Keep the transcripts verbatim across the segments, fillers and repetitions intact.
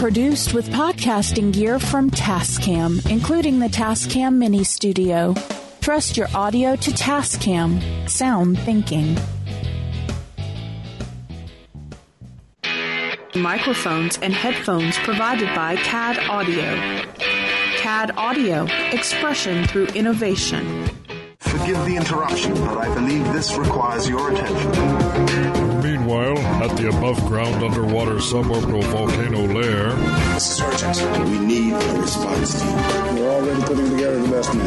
produced with podcasting gear from Tascam, including the Tascam Mini Studio. Trust your audio to Tascam. Sound thinking. Microphones and headphones provided by C A D Audio. C A D Audio, expression through innovation. Forgive the interruption, but I believe this requires your attention. Meanwhile, at the above-ground underwater suborbital volcano lair... Sergeant, we need a response team. We're already putting together the best man.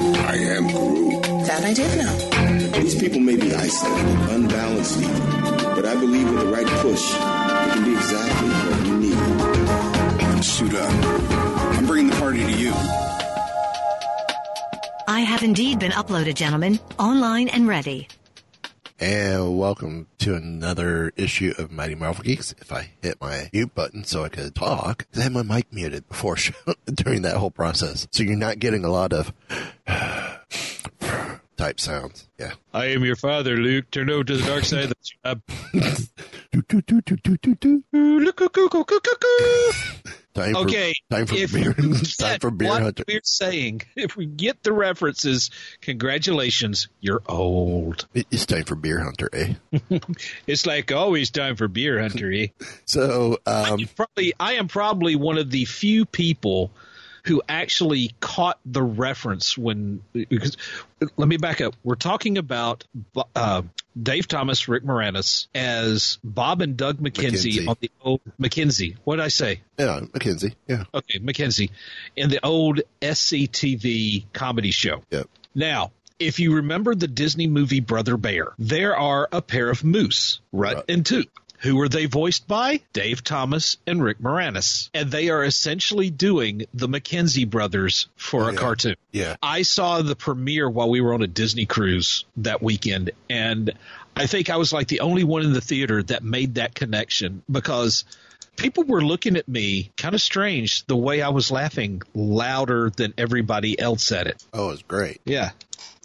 I am Groot. That I did know. These people may be isolated, unbalanced even, but I believe with the right push, it can be exactly what you need. Suit up. I'm bringing the party to you. I have indeed been uploaded, gentlemen, online and ready. And welcome to another issue of Mighty Marvel Geeks. If I hit my mute button so I could talk, I had my mic muted before during that whole process. So you're not getting a lot of type sounds. Yeah. I am your father, Luke. Turn over to the dark side of the job. Time okay. For, time for if beer, time for beer what hunter. We're saying, if we get the references, congratulations, you're old. It's time for Beer Hunter, eh? It's like always time for Beer Hunter, eh? So, um, I probably I am probably one of the few people who actually caught the reference when. Because let me back up. We're talking about uh, Dave Thomas, Rick Moranis as Bob and Doug McKenzie, McKenzie. on the old McKenzie. What did I say? Yeah, McKenzie. Yeah. Okay, McKenzie, in the old S C T V comedy show. Yep. Now, if you remember the Disney movie Brother Bear, there are a pair of moose, Rut right. and Toot. Who are they voiced by? Dave Thomas and Rick Moranis. And they are essentially doing the McKenzie brothers for a yeah. cartoon. Yeah. I saw the premiere while we were on a Disney cruise that weekend, and I think I was like the only one in the theater that made that connection, because people were looking at me kind of strange the way I was laughing louder than everybody else at it. Oh, it was great. Yeah.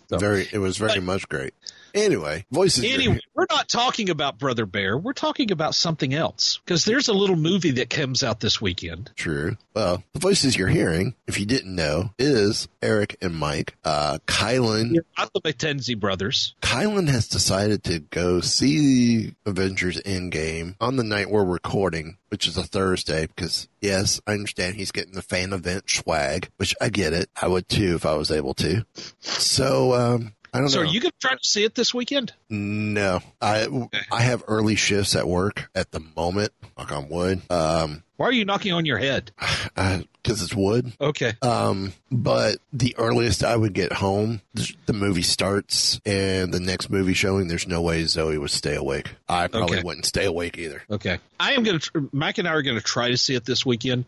So, very. It was very but, much great. Anyway, voices. Anyway, we're not talking about Brother Bear. We're talking about something else, because there's a little movie that comes out this weekend. True. Well, the voices you're hearing, if you didn't know, is Eric and Mike. Uh, Kylan. You're not the McKenzie brothers. Kylan has decided to go see Avengers: Endgame on the night we're recording, which is a Thursday, because, yes, I understand he's getting the fan event swag, which I get it. I would, too, if I was able to. So, um... I don't so know. Are you going to try to see it this weekend? No. I okay. I have early shifts at work at the moment, knock on wood. Um, Why are you knocking on your head? Because it's wood. Okay. Um, but the earliest I would get home, the movie starts, and the next movie showing, there's no way Zoe would stay awake. I probably okay. wouldn't stay awake either. Okay. I am going to – Mike and I are going to try to see it this weekend.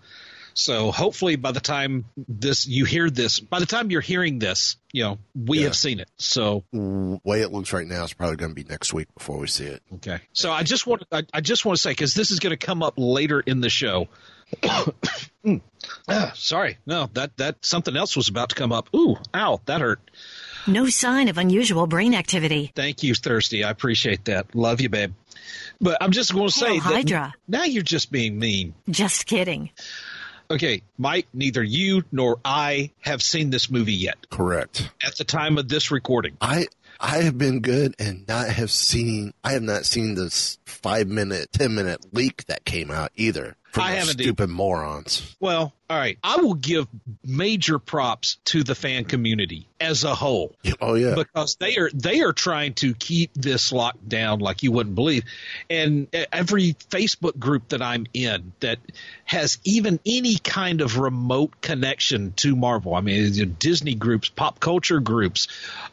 So hopefully by the time this you hear this, by the time you're hearing this, you know, we yeah. have seen it. So the way it looks right now is probably going to be next week before we see it. Okay. So I just want to, I, I just want to say, because this is going to come up later in the show. mm. ah, sorry. No, that, that something else was about to come up. Ooh, ow, that hurt. No sign of unusual brain activity. Thank you, Thirsty. I appreciate that. Love you, babe. But I'm just going to say Hydra. That now you're just being mean. Just kidding. Okay, Mike, neither you nor I have seen this movie yet. Correct. At the time of this recording. I I have been good and not have seen – I have not seen this five-minute, ten-minute leak that came out either. From I haven't stupid either. Morons. Well, All right, I will give major props to the fan community as a whole. Oh, yeah. Because they are they are trying to keep this locked down like you wouldn't believe. And every Facebook group that I'm in that has even any kind of remote connection to Marvel, I mean, Disney groups, pop culture groups,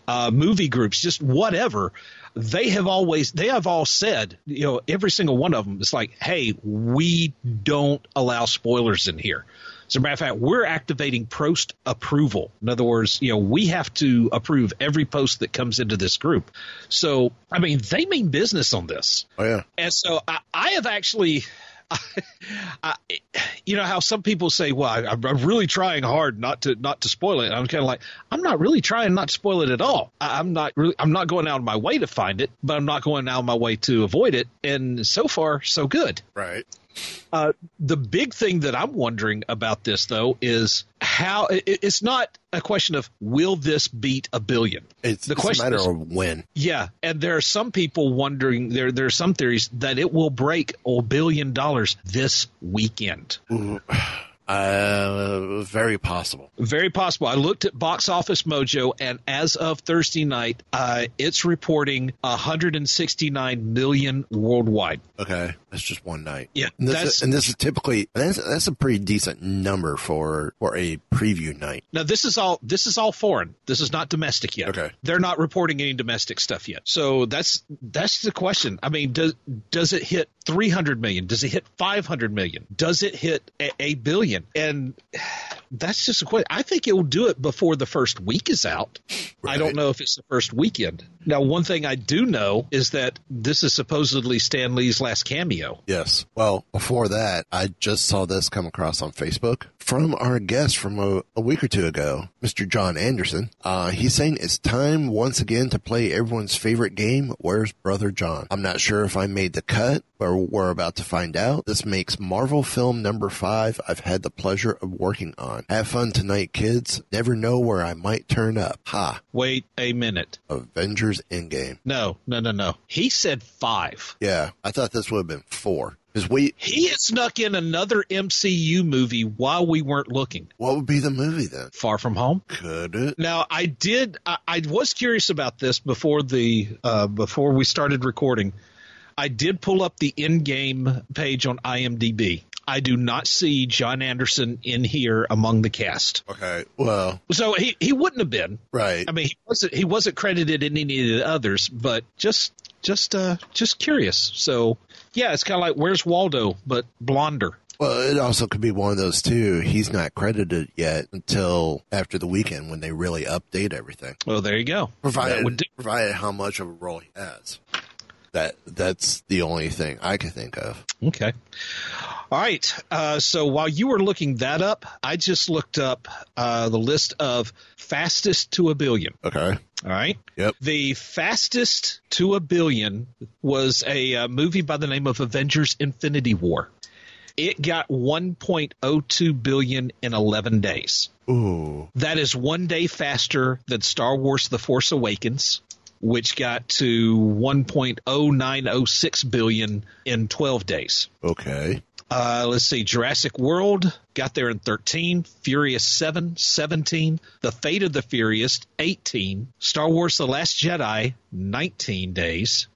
uh, movie groups, just whatever, they have always they have all said, you know, every single one of them, it's like, hey, we don't allow spoilers in here. As a matter of fact, we're activating post approval. In other words, you know, we have to approve every post that comes into this group. So, I mean, they mean business on this. Oh, yeah. And so I, I have actually, I, I, you know, how some people say, well, I, I'm really trying hard not to not to spoil it. And I'm kind of like, I'm not really trying not to spoil it at all. I, I'm not really I'm not going out of my way to find it, but I'm not going out of my way to avoid it. And so far, so good. Right. Uh, the big thing that I'm wondering about this, though, is how it, it's not a question of will this beat a billion. It's, the question it's a matter is, of when. Yeah. And there are some people wondering there. There are some theories that it will break a billion dollars this weekend. Ooh. Uh, very possible. Very possible. I looked at Box Office Mojo, and as of Thursday night, uh, it's reporting one hundred sixty-nine million worldwide. Okay, that's just one night. Yeah, and this, that's, is, and this is typically that's that's a pretty decent number for for a preview night. Now this is all this is all foreign. This is not domestic yet. Okay, they're not reporting any domestic stuff yet. So that's that's the question. I mean, does does it hit three hundred million? Does it hit five hundred million? Does it hit a, a billion? And that's just a question. I think it will do it before the first week is out. Right. I don't know if it's the first weekend. Now, one thing I do know is that this is supposedly Stan Lee's last cameo. Yes. Well, before that, I just saw this come across on Facebook from our guest from a, a week or two ago, Mister John Anderson. Uh, he's saying it's time once again to play everyone's favorite game, Where's Brother John? I'm not sure if I made the cut, but we're about to find out. This makes Marvel film number five I've had the pleasure of working on. Have fun tonight, kids. Never know where I might turn up. Ha. Wait a minute. Avengers Endgame. No, no, no, no. He said five. Yeah, I thought this would have been four. Is we, he had snuck in another M C U movie while we weren't looking. What would be the movie then? Far From Home. Could it? Now, I did. I, I was curious about this before the uh, before we started recording. I did pull up the Endgame page on I M D B. I do not see John Anderson in here among the cast. Okay, well, so he, he wouldn't have been, right? I mean, he wasn't he wasn't credited in any of the others, but just just uh, just curious. So yeah, it's kind of like Where's Waldo, but blonder. Well, it also could be one of those, too. He's not credited yet until after the weekend when they really update everything. Well, there you go. Provided, that would do- provided how much of a role he has. That that's the only thing I can think of. Okay. All right. Uh, so while you were looking that up, I just looked up uh, the list of fastest to a billion. Okay. All right. Yep. The fastest to a billion was a uh, movie by the name of Avengers: Infinity War. It got one point oh two billion dollars in eleven days. Ooh. That is one day faster than Star Wars: The Force Awakens, which got to one point oh nine oh six billion dollars in twelve days. Okay. Uh, let's see. Jurassic World got there in thirteen. Furious seven, seventeen. The Fate of the Furious, eighteen. Star Wars: The Last Jedi, nineteen days.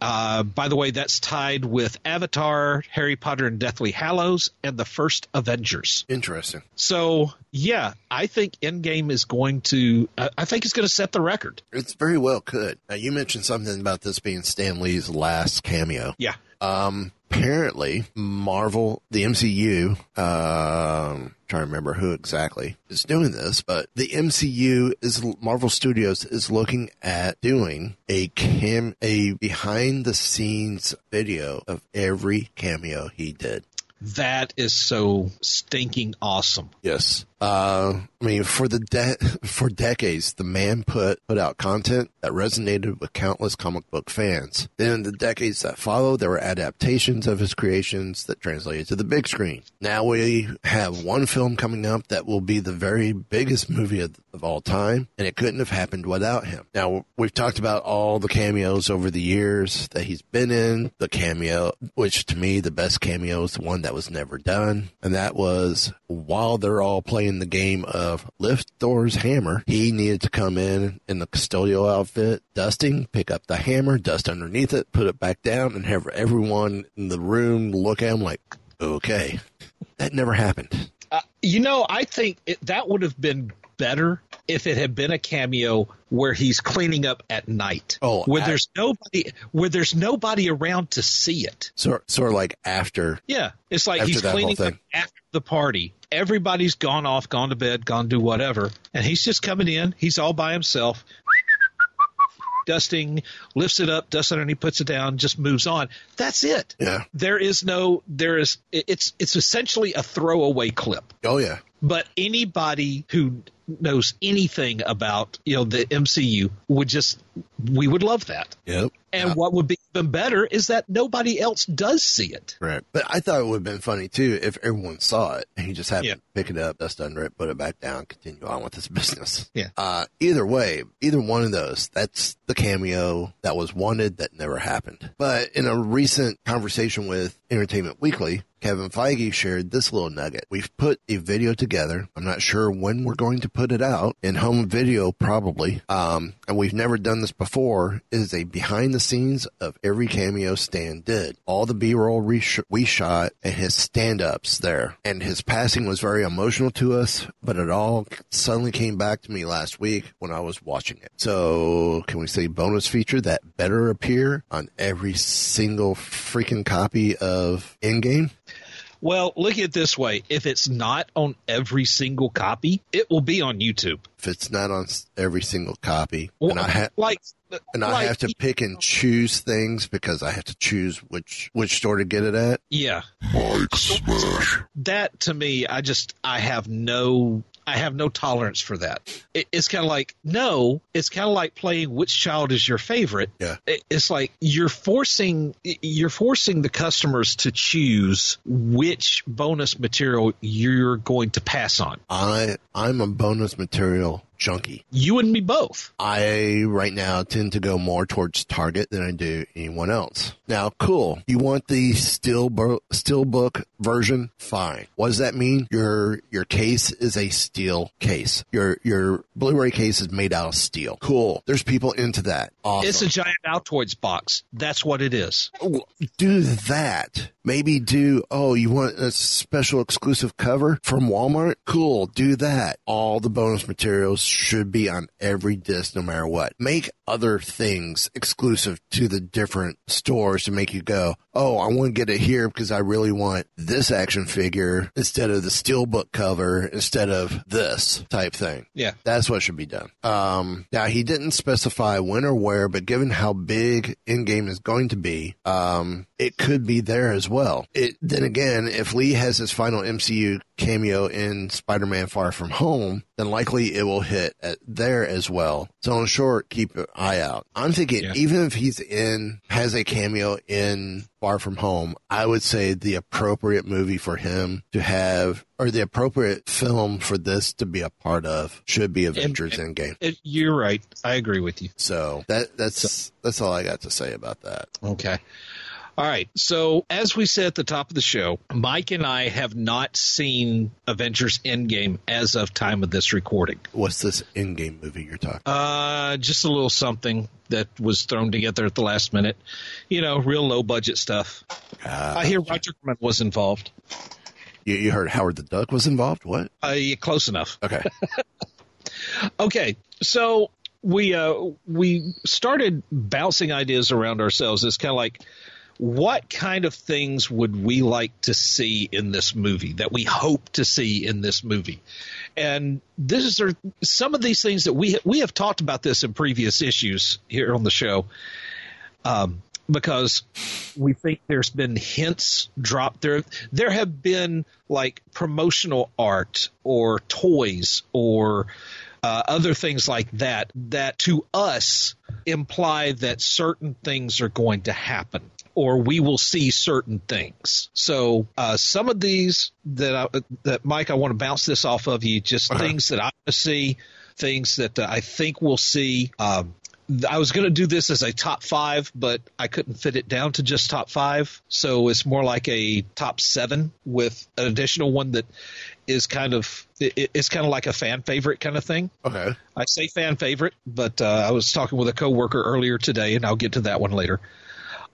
Uh, by the way, that's tied with Avatar, Harry Potter and Deathly Hallows, and the first Avengers. Interesting. So, yeah, I think Endgame is going to uh, – I think it's going to set the record. It's very well could. Now, you mentioned something about this being Stan Lee's last cameo. Yeah. Um, apparently, Marvel, the M C U um, – trying to remember who exactly is doing this, but the M C U is Marvel Studios is looking at doing a cam a behind the scenes video of every cameo he did. That is so stinking awesome. Yes. Uh, I mean, for the de- for decades, the man put put out content that resonated with countless comic book fans. Then in the decades that followed, there were adaptations of his creations that translated to the big screen. Now we have one film coming up that will be the very biggest movie of, of all time, and it couldn't have happened without him. Now, we've talked about all the cameos over the years that he's been in, the cameo, which to me, the best cameo is the one that was never done, and that was while they're all playing in the game of lift Thor's hammer, he needed to come in in the custodial outfit, dusting, pick up the hammer, dust underneath it, put it back down, and have everyone in the room look at him like, okay. That never happened. Uh, you know, I think it, that would have been better if it had been a cameo where he's cleaning up at night, oh, where I, there's nobody, where there's nobody around to see it. Sort sort of like after. Yeah, it's like he's cleaning up after the party. Everybody's gone off, gone to bed, gone do whatever, and he's just coming in. He's all by himself, dusting, lifts it up, dusts it, and he puts it down, just moves on. That's it. Yeah. There is no. There is. It's it's essentially a throwaway clip. Oh yeah. But anybody who knows anything about, you know, the M C U would just, we would love that. Yep. And uh, what would be even better is that nobody else does see it. Right. But I thought it would have been funny too if everyone saw it and he just happened yeah. to pick it up, dust under it, put it back down, continue on with his business. Yeah. Uh, either way, either one of those, that's the cameo that was wanted that never happened. But in a recent conversation with Entertainment Weekly, Kevin Feige shared this little nugget. We've put a video together. I'm not sure when we're going to put it out. In home video, probably. Um, and we've never done this before. It is a behind the scenes of every cameo Stan did. All the B-roll re- we shot and his stand-ups there. And his passing was very emotional to us, but it all suddenly came back to me last week when I was watching it. So can we say bonus feature that better appear on every single freaking copy of Endgame? Well, look at it this way. If it's not on every single copy, it will be on YouTube. If it's not on every single copy, well, and I have like, and I like, have to pick and choose things because I have to choose which which store to get it at. Yeah, Mike Smash. That to me, I just I have no. I have no tolerance for that. It, it's kind of like, no, it's kind of like playing which child is your favorite. Yeah. It, it's like you're forcing you're forcing the customers to choose which bonus material you're going to pass on. I, I'm a bonus material junkie. You and me both. I right now tend to go more towards Target than I do anyone else. Now, cool. You want the still bo- steelbook version? Fine. What does that mean? Your your case is a steel case. Your your Blu-ray case is made out of steel. Cool. There's people into that. Awesome. It's a giant Altoids box. That's what it is. Do that. Maybe do, oh, you want a special exclusive cover from Walmart? Cool, do that. All the bonus materials should be on every disc no matter what. Make other things exclusive to the different stores to make you go, oh, I want to get it here because I really want this action figure instead of the steelbook cover, instead of this type thing. Yeah. That's what should be done. Um, now, he didn't specify when or where, but given how big Endgame is going to be, um, it could be there as well. It, then again, if Lee has his final M C U cameo in Spider-Man Far From Home, then likely it will hit at there as well. So in short, keep an eye out. I'm thinking yeah. even if he's in, has a cameo in Far From Home, I would say the appropriate movie for him to have, or the appropriate film for this to be a part of, should be Avengers and, Endgame. It, you're right. I agree with you. So that that's so. that's all I got to say about that. Okay. All right. So as we said at the top of the show, Mike and I have not seen Avengers Endgame as of time of this recording. What's this Endgame movie you're talking about? Uh, just a little something that was thrown together at the last minute. You know, real low budget stuff. Uh, I hear Roger Corman was involved. You, you heard Howard the Duck was involved? What? Uh, yeah, close enough. Okay. Okay. So we uh, we started bouncing ideas around ourselves. It's kind of like, what kind of things would we like to see in this movie, that we hope to see in this movie? And these are some of these things that we, we have talked about this in previous issues here on the show. Um, because we think there's been hints dropped. There there have been like promotional art or toys or uh, other things like that that to us imply that certain things are going to happen, or we will see certain things. So uh, some of these that, I, that Mike, I want to bounce this off of you, just uh-huh. things that I see, things that uh, I think we'll see. Um, I was going to do this as a top five, but I couldn't fit it down to just top five. So it's more like a top seven with an additional one that is kind of it, – it's kind of like a fan favorite kind of thing. Okay. I say fan favorite, but uh, I was talking with a coworker earlier today, and I'll get to that one later.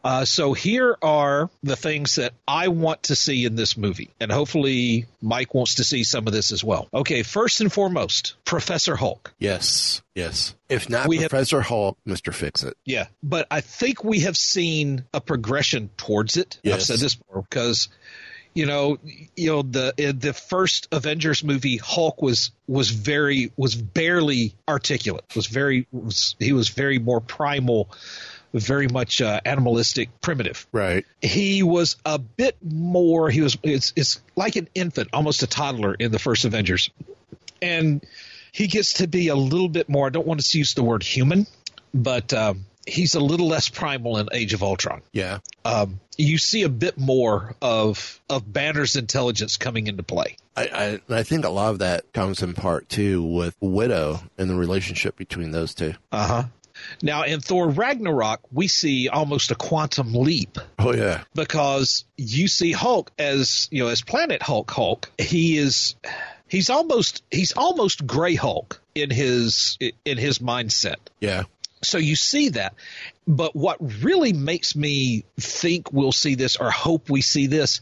Uh, so here are the things that I want to see in this movie, and hopefully Mike wants to see some of this as well. Okay, first and foremost, Professor Hulk. Yes, yes. If not we Professor have, Hulk, Mister Fix-It. Yeah, but I think we have seen a progression towards it. Yes. I've said this before because – You know, you know the the first Avengers movie, Hulk was was very was barely articulate. Was very was, he was very more primal, very much uh, animalistic, primitive. Right. He was a bit more. He was it's it's like an infant, almost a toddler in the first Avengers, and he gets to be a little bit more. I don't want to use the word human, but. Um, He's a little less primal in Age of Ultron. Yeah. Um, you see a bit more of of Banner's intelligence coming into play. I, I I think a lot of that comes in part, too, with Widow and the relationship between those two. Uh-huh. Now, in Thor Ragnarok, we see almost a quantum leap. Oh, yeah. Because you see Hulk as, you know, as Planet Hulk Hulk. He is... He's almost... He's almost Gray Hulk in his in his mindset. Yeah. So you see that. But what really makes me think we'll see this or hope we see this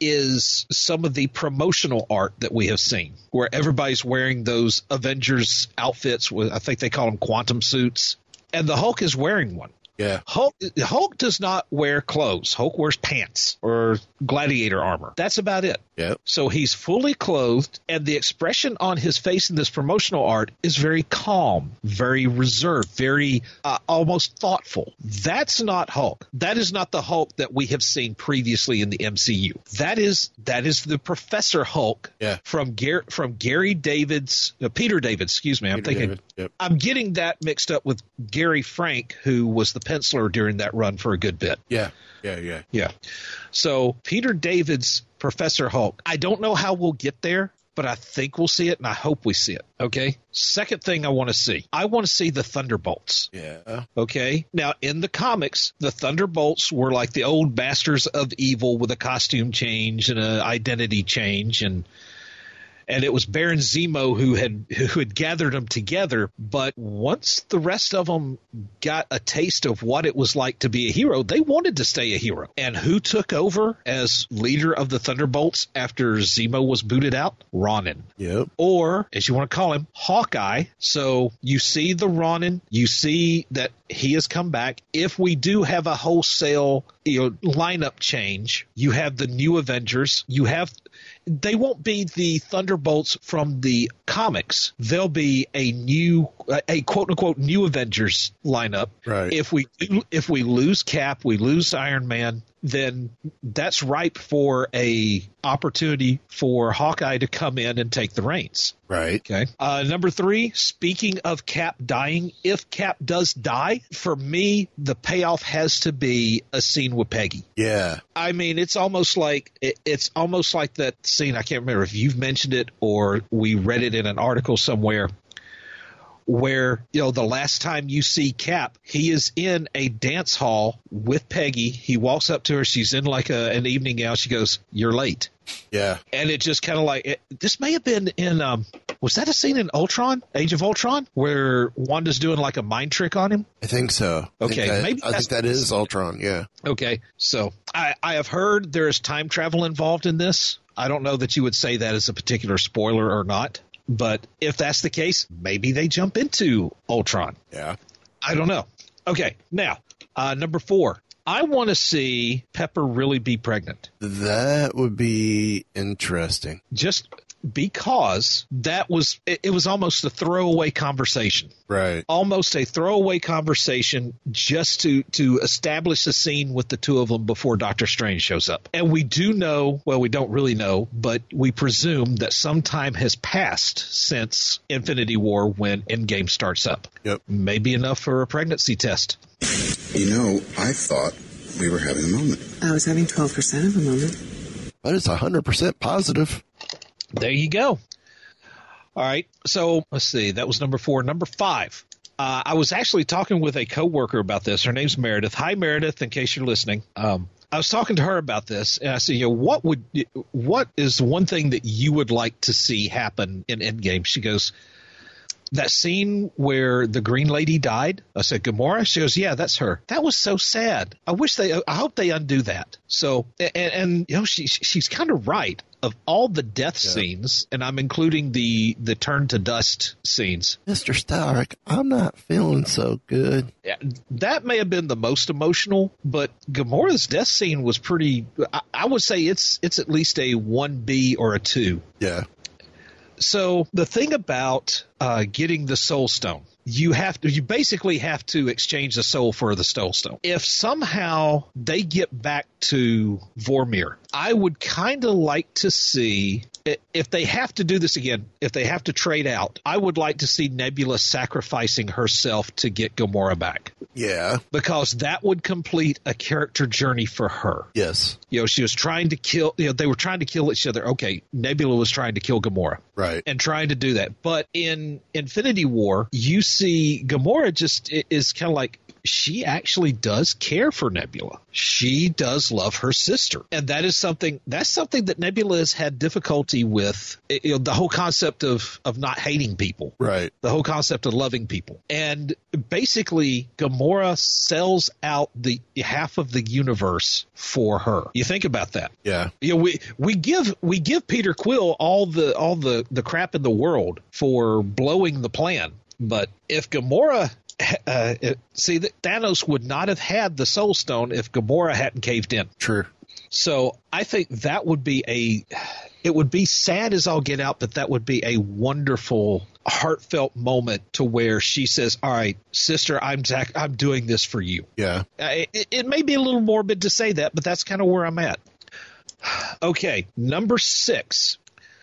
is some of the promotional art that we have seen where everybody's wearing those Avengers outfits. With, I think they call them quantum suits. And the Hulk is wearing one. Yeah. Hulk, Hulk does not wear clothes. Hulk wears pants or gladiator armor. That's about it. Yeah. So he's fully clothed, and the expression on his face in this promotional art is very calm, very reserved, very uh, almost thoughtful. That's not Hulk. That is not the Hulk that we have seen previously in the M C U. That is that is the Professor Hulk yeah. from Gar- from Gary David's uh, Peter David, excuse me. I'm Peter thinking yep. I'm getting that mixed up with Gary Frank, who was the penciler during that run for a good bit. Yeah, yeah, yeah. Yeah. So Peter David's Professor Hulk. I don't know how we'll get there, but I think we'll see it, and I hope we see it. Okay? Second thing I want to see. I want to see the Thunderbolts. Yeah. Okay? Now, in the comics, the Thunderbolts were like the old masters of evil with a costume change and an identity change, and and it was Baron Zemo who had who had gathered them together. But once the rest of them got a taste of what it was like to be a hero, they wanted to stay a hero. And who took over as leader of the Thunderbolts after Zemo was booted out? Ronin. Yep. Or, as you want to call him, Hawkeye. So you see the Ronin. You see that he has come back. If we do have a wholesale you know, lineup change, you have the new Avengers. You have... They won't be the Thunderbolts from the comics. They'll be a new, a quote unquote new Avengers lineup. Right. If we if we lose Cap, we lose Iron Man, then that's ripe for a opportunity for Hawkeye to come in and take the reins. Right. Okay. Uh, number three, speaking of Cap dying, if Cap does die, for me, the payoff has to be a scene with Peggy. Yeah. I mean, it's almost like it, it's almost like that scene. I can't remember if you've mentioned it or we read it in an article somewhere where, you know, the last time you see Cap, he is in a dance hall with Peggy. He walks up to her. She's in like a, an evening gown. She goes, "You're late." Yeah. And it just kind of like it, this may have been in um was that a scene in Ultron, Age of Ultron, where Wanda's doing like a mind trick on him? I think so. Okay. I think that, maybe I think that is Ultron. Yeah. Okay. So I, I have heard there is time travel involved in this. I don't know that you would say that as a particular spoiler or not, but if that's the case, maybe they jump into Ultron. Yeah. I don't know. Okay. Now, uh, number four. I want to see Pepper really be pregnant. That would be interesting. Just because that was it, it was almost a throwaway conversation. Right. Almost a throwaway conversation just to, to establish a scene with the two of them before Doctor Strange shows up. And we do know, well, we don't really know, but we presume that some time has passed since Infinity War when Endgame starts up. Yep. Maybe enough for a pregnancy test. You know, I thought we were having a moment. I was having twelve percent of a moment. That is one hundred percent positive. There you go. All right. So let's see. That was number four. Number five. Uh, I was actually talking with a coworker about this. Her name's Meredith. Hi, Meredith, in case you're listening. Um, I was talking to her about this, and I said, you know, what would, what is one thing that you would like to see happen in Endgame? She goes, that scene where the Green Lady died. I said, Gamora? She goes, yeah, that's her. That was so sad. I wish they, I hope they undo that. So, and, and you know, she she's kind of right. Of all the death yeah. scenes, and I'm including the, the turn to dust scenes. Mister Stark, I'm not feeling so good. Yeah, that may have been the most emotional, but Gamora's death scene was pretty, I, I would say it's it's at least a one B or a two. Yeah. So the thing about uh, getting the Soul Stone, you have to, you basically have to exchange the soul for the Soul Stone. If somehow they get back to Vormir, I would kind of like to see, if they have to do this again, if they have to trade out, I would like to see Nebula sacrificing herself to get Gamora back. Yeah. Because that would complete a character journey for her. Yes. You know, she was trying to kill, you know, they were trying to kill each other. Okay, Nebula was trying to kill Gamora. Right. And trying to do that. But in Infinity War, you see Gamora just is kind of like, she actually does care for Nebula. She does love her sister. And that is something that's something that Nebula has had difficulty with, you know, the whole concept of, of not hating people. Right. The whole concept of loving people. And basically, Gamora sells out the half of the universe for her. You think about that. Yeah. You know, we we give we give Peter Quill all the all the, the crap in the world for blowing the plan. But if Gamora Uh, see, Thanos would not have had the Soul Stone if Gamora hadn't caved in. True. So I think that would be a – it would be sad as all get out, but that would be a wonderful, heartfelt moment to where she says, all right, sister, I'm Zach, I'm doing this for you. Yeah. Uh, it, it may be a little morbid to say that, but that's kind of where I'm at. Okay, number six.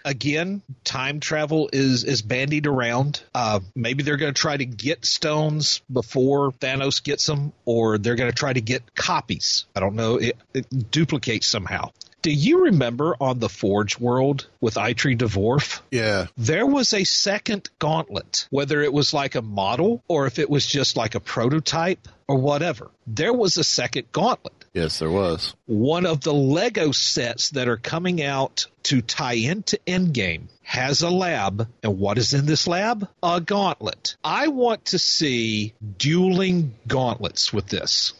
Again, time travel is, is bandied around. Uh, maybe they're going to try to get stones before Thanos gets them, or they're going to try to get copies. I don't know. It, it duplicates somehow. Do you remember on the Forge World with Eitri Dvorf? Yeah. There was a second gauntlet, whether it was like a model or if it was just like a prototype or whatever. There was a second gauntlet. Yes, there was. One of the Lego sets that are coming out to tie into Endgame has a lab. And what is in this lab? A gauntlet. I want to see dueling gauntlets with this.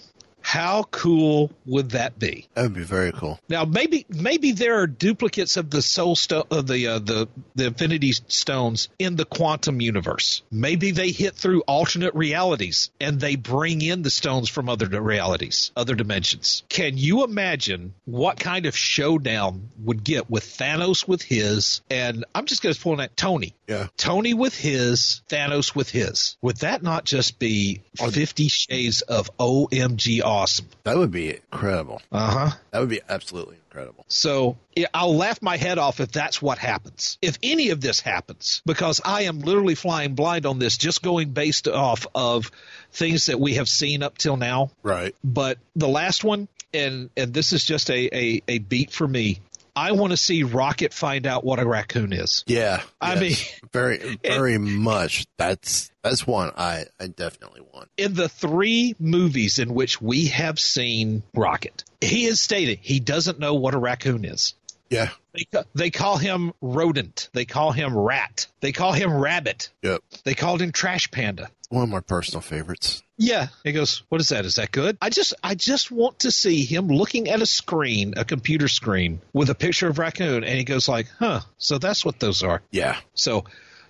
How cool would that be? That would be very cool. Now, maybe maybe there are duplicates of the soul stone, of the uh, the the Infinity Stones in the Quantum universe. Maybe they hit through alternate realities and they bring in the stones from other realities, other dimensions. Can you imagine what kind of showdown would get with Thanos with his, and I'm just going to point out Tony. Yeah. Tony with his, Thanos with his. Would that not just be Fifty Shades of O M G R? Awesome. That would be incredible. Uh-huh. That would be absolutely incredible. So yeah, I'll laugh my head off if that's what happens. If any of this happens, because I am literally flying blind on this, just going based off of things that we have seen up till now. Right. But the last one, and, and this is just a, a, a beat for me. I want to see Rocket find out what a raccoon is. Yeah. I yes. mean, very, very and, much. That's, that's one I, I definitely want. In the three movies in which we have seen Rocket, he has stated he doesn't know what a raccoon is. Yeah. They, they call him rodent. They call him rat. They call him rabbit. Yep. They called him trash panda. One of my personal favorites. Yeah. He goes, what is that? Is that good? I just I just want to see him looking at a screen, a computer screen, with a picture of raccoon, and he goes like, huh, so that's what those are. Yeah. So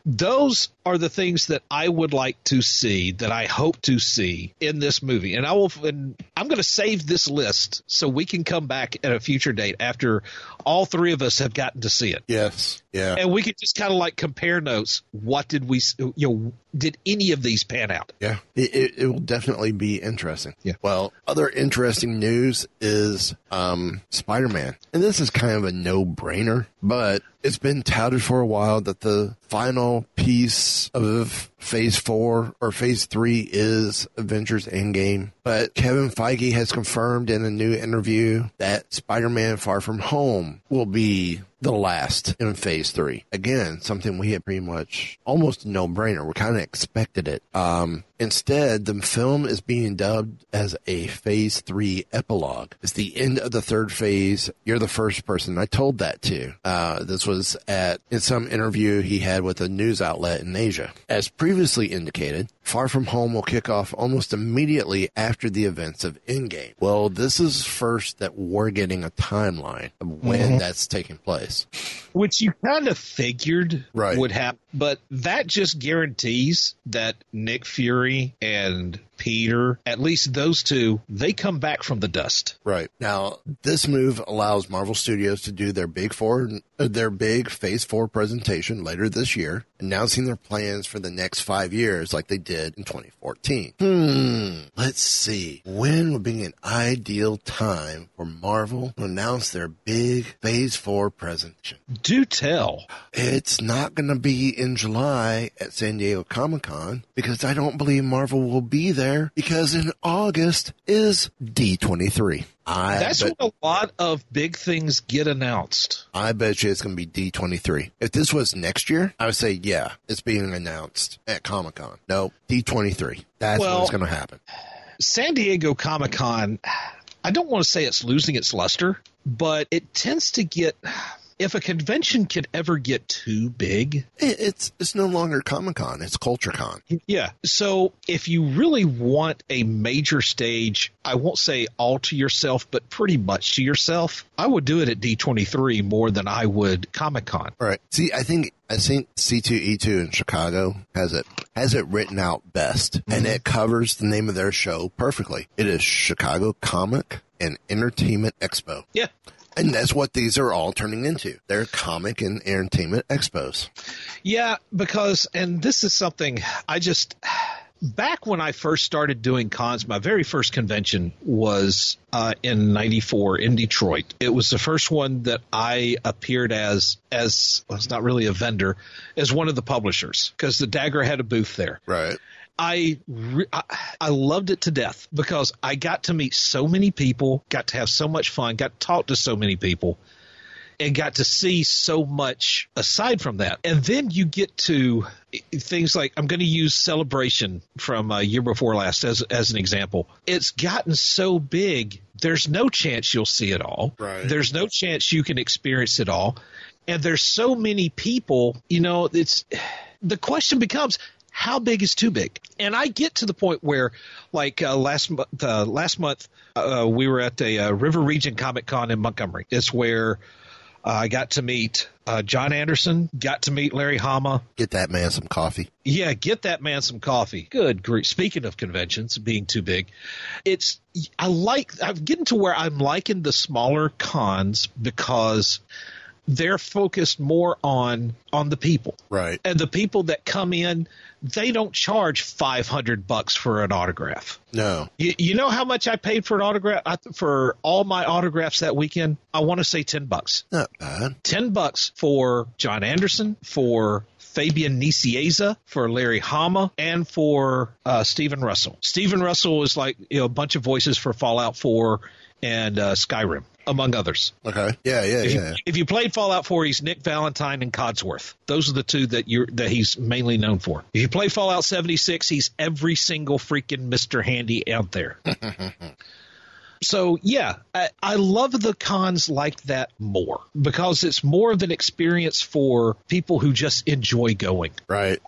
those are the things that I would like to see, that I hope to see in this movie. And I will, and I'm going to save this list so we can come back at a future date after all three of us have gotten to see it. Yes. Yeah. And we can just kind of like compare notes. What did we, you know, did any of these pan out? Yeah. It, it, it will definitely be interesting. Yeah. Well, other interesting news is um, Spider-Man. And this is kind of a no-brainer, but it's been touted for a while that the final piece of Phase four or Phase three is Avengers: Endgame. But Kevin Feige has confirmed in a new interview that Spider-Man: Far From Home will be the last in Phase three. Again, something we had pretty much almost no-brainer. We kind of expected it. Um, instead, the film is being dubbed as a Phase three epilogue. It's the end of the third phase. You're the first person I told that to. Uh, this was at in some interview he had with a news outlet in Asia. As previously indicated, Far From Home will kick off almost immediately after the events of Endgame. Well, this is first that we're getting a timeline of when mm-hmm. that's taking place. Which you kind of figured right. would happen, but that just guarantees that Nick Fury and Peter, at least those two, they come back from the dust. Right. Now, this move allows Marvel Studios to do their big four, their big Phase four presentation later this year, announcing their plans for the next five years like they did in twenty fourteen. Hmm. Let's see. When would be an ideal time for Marvel to announce their big Phase four presentation? Do tell. It's not going to be in July at San Diego Comic-Con because I don't believe Marvel will be there. There because in August is D twenty-three. I That's bet, when a lot of big things get announced. I bet you it's going to be D twenty-three. If this was next year, I would say, yeah, it's being announced at Comic-Con. No, D twenty-three. That's well, what's going to happen. San Diego Comic-Con, I don't want to say it's losing its luster, but it tends to get... If a convention could ever get too big, it's it's no longer Comic-Con, it's CultureCon. Yeah. So if you really want a major stage, I won't say all to yourself, but pretty much to yourself, I would do it at D twenty-three more than I would Comic-Con. All right. See, I think I think C two E two in Chicago has it has it written out best, mm-hmm. and it covers the name of their show perfectly. It is Chicago Comic and Entertainment Expo. Yeah. And that's what these are all turning into. They're comic and entertainment expos. Yeah, because, and this is something I just, back when I first started doing cons, my very first convention was uh, in ninety-four in Detroit. It was the first one that I appeared as, as well, it's not really a vendor, as one of the publishers, because the Dagger had a booth there. Right. I, re- I I loved it to death because I got to meet so many people, got to have so much fun, got to talk to so many people, and got to see so much aside from that. And then you get to things like, I'm going to use Celebration from a year before last as as an example. It's gotten so big, there's no chance you'll see it all. Right. There's no chance you can experience it all. And there's so many people, you know, it's the question becomes – how big is too big? And I get to the point where, like uh, last uh, last month, uh, we were at a uh, River Region Comic Con in Montgomery. It's where uh, I got to meet uh, John Anderson, got to meet Larry Hama. Get that man some coffee. Yeah, get that man some coffee. Good grief. Speaking of conventions being too big, it's I like I'm getting to where I'm liking the smaller cons because they're focused more on on the people. Right. And the people that come in, they don't charge five hundred bucks for an autograph. No. You, you know how much I paid for an autograph I, for all my autographs that weekend? I want to say ten bucks. Not bad. ten bucks for John Anderson, for Fabian Nicieza, for Larry Hama, and for uh, Stephen Russell. Stephen Russell is like, you know, a bunch of voices for Fallout four and uh, Skyrim, among others. Okay. Yeah, yeah, if you, yeah. If you played Fallout four, he's Nick Valentine and Codsworth. Those are the two that you're that he's mainly known for. If you play Fallout seventy-six, he's every single freaking Mister Handy out there. So, yeah, I, I love the cons like that more because it's more of an experience for people who just enjoy going. Right.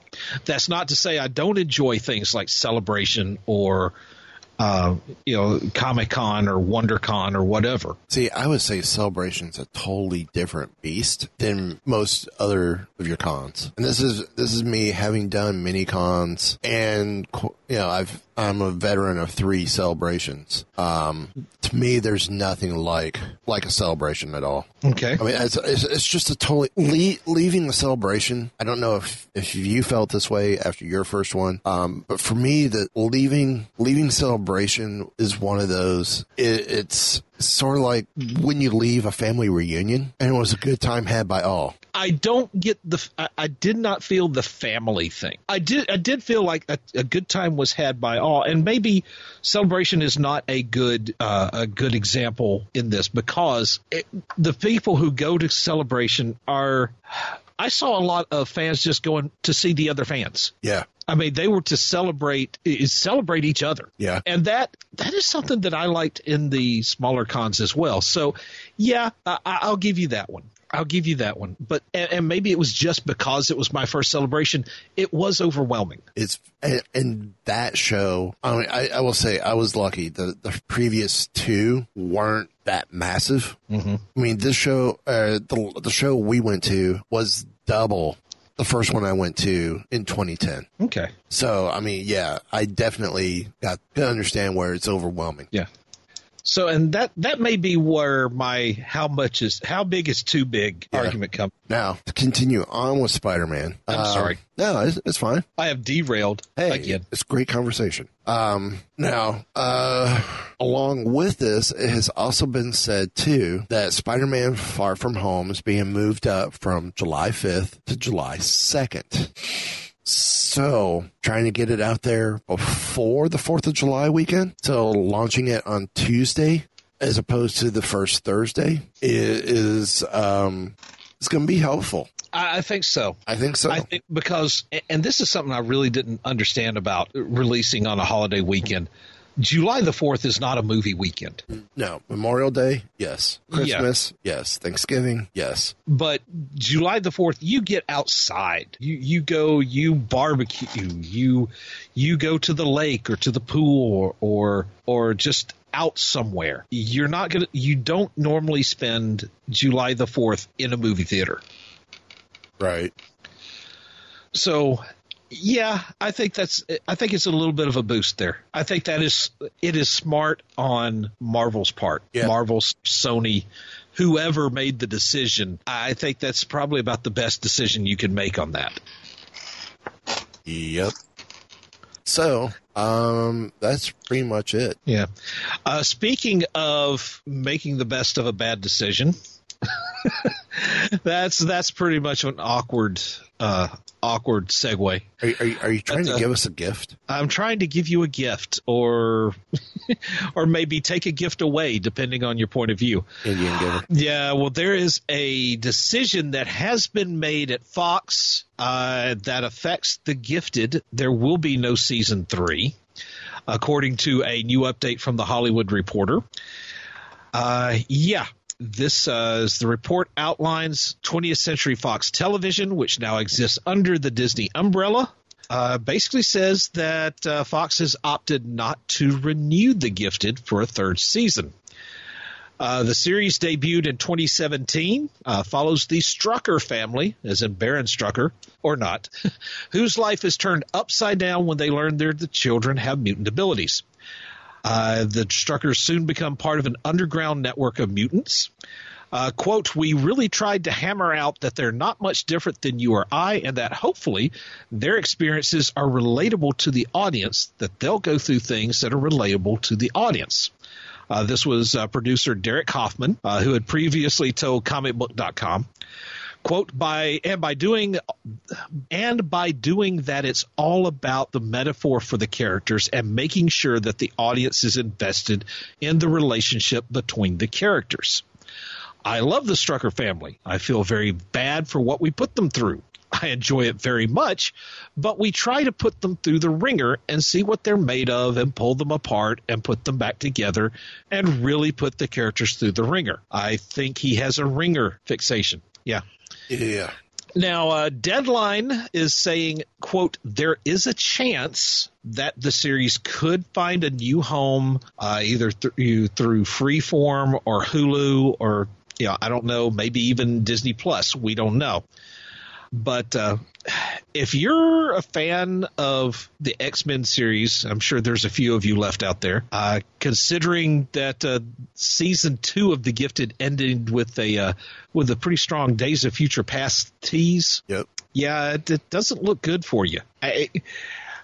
That's not to say I don't enjoy things like Celebration or uh, you know, Comic-Con or WonderCon or whatever. See, I would say Celebration's a totally different beast than most other of your cons. And this is this is me having done many cons, and you know, I've I'm a veteran of three Celebrations. Um, to me, there's nothing like like a Celebration at all. Okay, I mean, it's, it's, it's just a totally le- leaving the Celebration. I don't know if if you felt this way after your first one, um, but for me, the leaving leaving Celebration is one of those. It, it's sort of like when you leave a family reunion, and it was a good time had by all. I don't get the. I, I did not feel the family thing. I did. I did feel like a, a good time was had by all, and maybe Celebration is not a good uh, a good example in this because it, the people who go to Celebration are. I saw a lot of fans just going to see the other fans. Yeah. I mean, they were to celebrate celebrate each other. Yeah. And that that is something that I liked in the smaller cons as well. So, yeah, I, I'll give you that one. I'll give you that one. But and, and maybe it was just because it was my first Celebration. It was overwhelming. It's and, and that show, I mean, I, I will say I was lucky. The, the previous two weren't that massive. Mm-hmm. I mean, this show, uh, the, the show we went to was double the first one I went to in twenty ten. Okay. So, I mean, yeah, I definitely got to understand where it's overwhelming. Yeah. So, and that, that may be where my how much is how big is too big yeah. argument comes. Now, to continue on with Spider-Man. I'm um, sorry. No, it's, it's fine. I have derailed. Hey, again. It's a great conversation. Um, now, uh, along with this, it has also been said, too, that Spider-Man Far From Home is being moved up from July fifth to July second. So, trying to get it out there before the fourth of July weekend. So, launching it on Tuesday as opposed to the first Thursday is, um, it's going to be helpful. I think so. I think so. I think because, and this is something I really didn't understand about releasing on a holiday weekend. July the fourth is not a movie weekend. No. Memorial Day, yes. Christmas, yeah. Yes. Thanksgiving, yes. But July the fourth, you get outside. You you go, you barbecue. You you go to the lake or to the pool or or, or just out somewhere. You're not going to – you don't normally spend July the fourth in a movie theater. Right. So – yeah, I think that's. I think it's a little bit of a boost there. I think that is. It is smart on Marvel's part. Yeah. Marvel, Sony, whoever made the decision. I think that's probably about the best decision you can make on that. Yep. So um, that's pretty much it. Yeah. Uh, speaking of making the best of a bad decision. that's that's pretty much an awkward uh, awkward segue. Are, are, are you trying uh, to give us a gift? I'm trying to give you a gift, or or maybe take a gift away, depending on your point of view. Indian giver. Yeah, well, there is a decision that has been made at Fox uh, that affects The Gifted. There will be no season three, according to a new update from The Hollywood Reporter. Uh, yeah. This uh, is the report outlines twentieth Century Fox Television, which now exists under the Disney umbrella, uh, basically says that uh, Fox has opted not to renew The Gifted for a third season. Uh, the series debuted in twenty seventeen, uh, follows the Strucker family, as in Baron Strucker, or not, whose life is turned upside down when they learn their the children have mutant abilities. Uh, the Struckers soon become part of an underground network of mutants. Uh, quote, we really tried to hammer out that they're not much different than you or I, and that hopefully their experiences are relatable to the audience, that they'll go through things that are relatable to the audience. Uh, this was uh, producer Derek Hoffman, uh, who had previously told comic book dot com. Quote, by and by doing and by doing that, it's all about the metaphor for the characters and making sure that the audience is invested in the relationship between the characters. I love the Strucker family. I feel very bad for what we put them through. I enjoy it very much, but we try to put them through the ringer and see what they're made of and pull them apart and put them back together and really put the characters through the ringer. I think he has a ringer fixation. Yeah. Yeah. Now, uh, Deadline is saying, quote, there is a chance that the series could find a new home uh, either through, through Freeform or Hulu or, you know, I don't know, maybe even Disney Plus. We don't know. But uh, if you're a fan of the X-Men series, I'm sure there's a few of you left out there, uh, considering that uh, season two of The Gifted ended with a uh, with a pretty strong Days of Future Past tease. Yep. Yeah, it, it doesn't look good for you. I,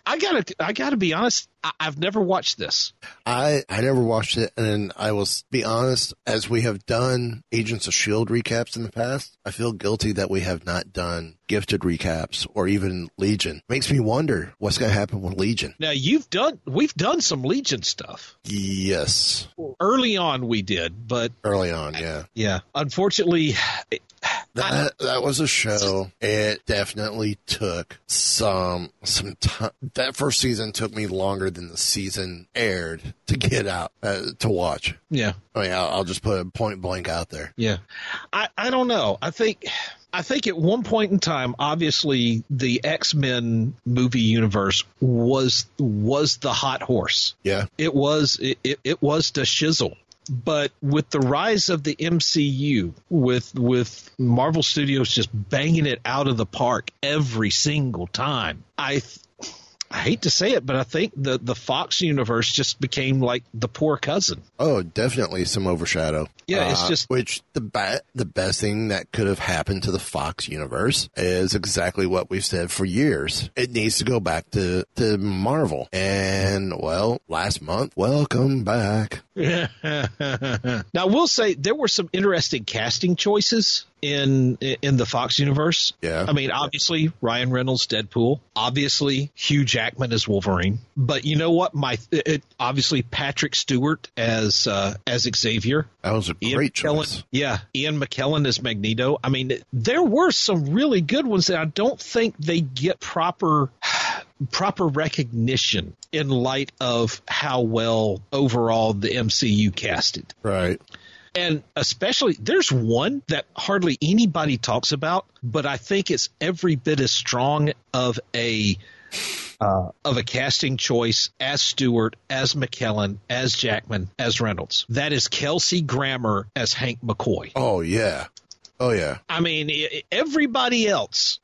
I gotta, I gotta be honest. I, I've never watched this. I, I never watched it, and I will be honest. As we have done Agents of S H I E L D recaps in the past, I feel guilty that we have not done Gifted recaps or even Legion. Makes me wonder what's going to happen with Legion. Now you've done, we've done some Legion stuff. Yes. Early on, we did, but early on, yeah, yeah. Unfortunately. It, That that was a show. It definitely took some some time. That first season took me longer than the season aired to get out uh, to watch. Yeah, I mean, I'll, I'll just put a point blank out there. Yeah, I I don't know. I think. I think at one point in time, obviously, the X-Men movie universe was was the hot horse. Yeah, it was. It it, it was the shizzle. But with the rise of the M C U, with with Marvel Studios just banging it out of the park every single time, I th- I hate to say it, but I think the, the Fox universe just became like the poor cousin. Oh, definitely some overshadow. Yeah, it's uh, just which the ba- the best thing that could have happened to the Fox universe is exactly what we've said for years. It needs to go back to, to Marvel. And well, last month, welcome back. Now, we'll say there were some interesting casting choices in in the Fox universe. Yeah. I mean, obviously, Ryan Reynolds, Deadpool. Obviously, Hugh Jackman as Wolverine. But you know what? My it, Obviously, Patrick Stewart as uh, as Xavier. That was a great Ian choice. McKellen, yeah. Ian McKellen as Magneto. I mean, there were some really good ones that I don't think they get proper... proper recognition in light of how well overall the M C U casted. Right. And especially there's one that hardly anybody talks about, but I think it's every bit as strong of a uh, of a casting choice as Stewart, as McKellen, as Jackman, as Reynolds. That is Kelsey Grammer as Hank McCoy. Oh, yeah. Oh, yeah. I mean, everybody else,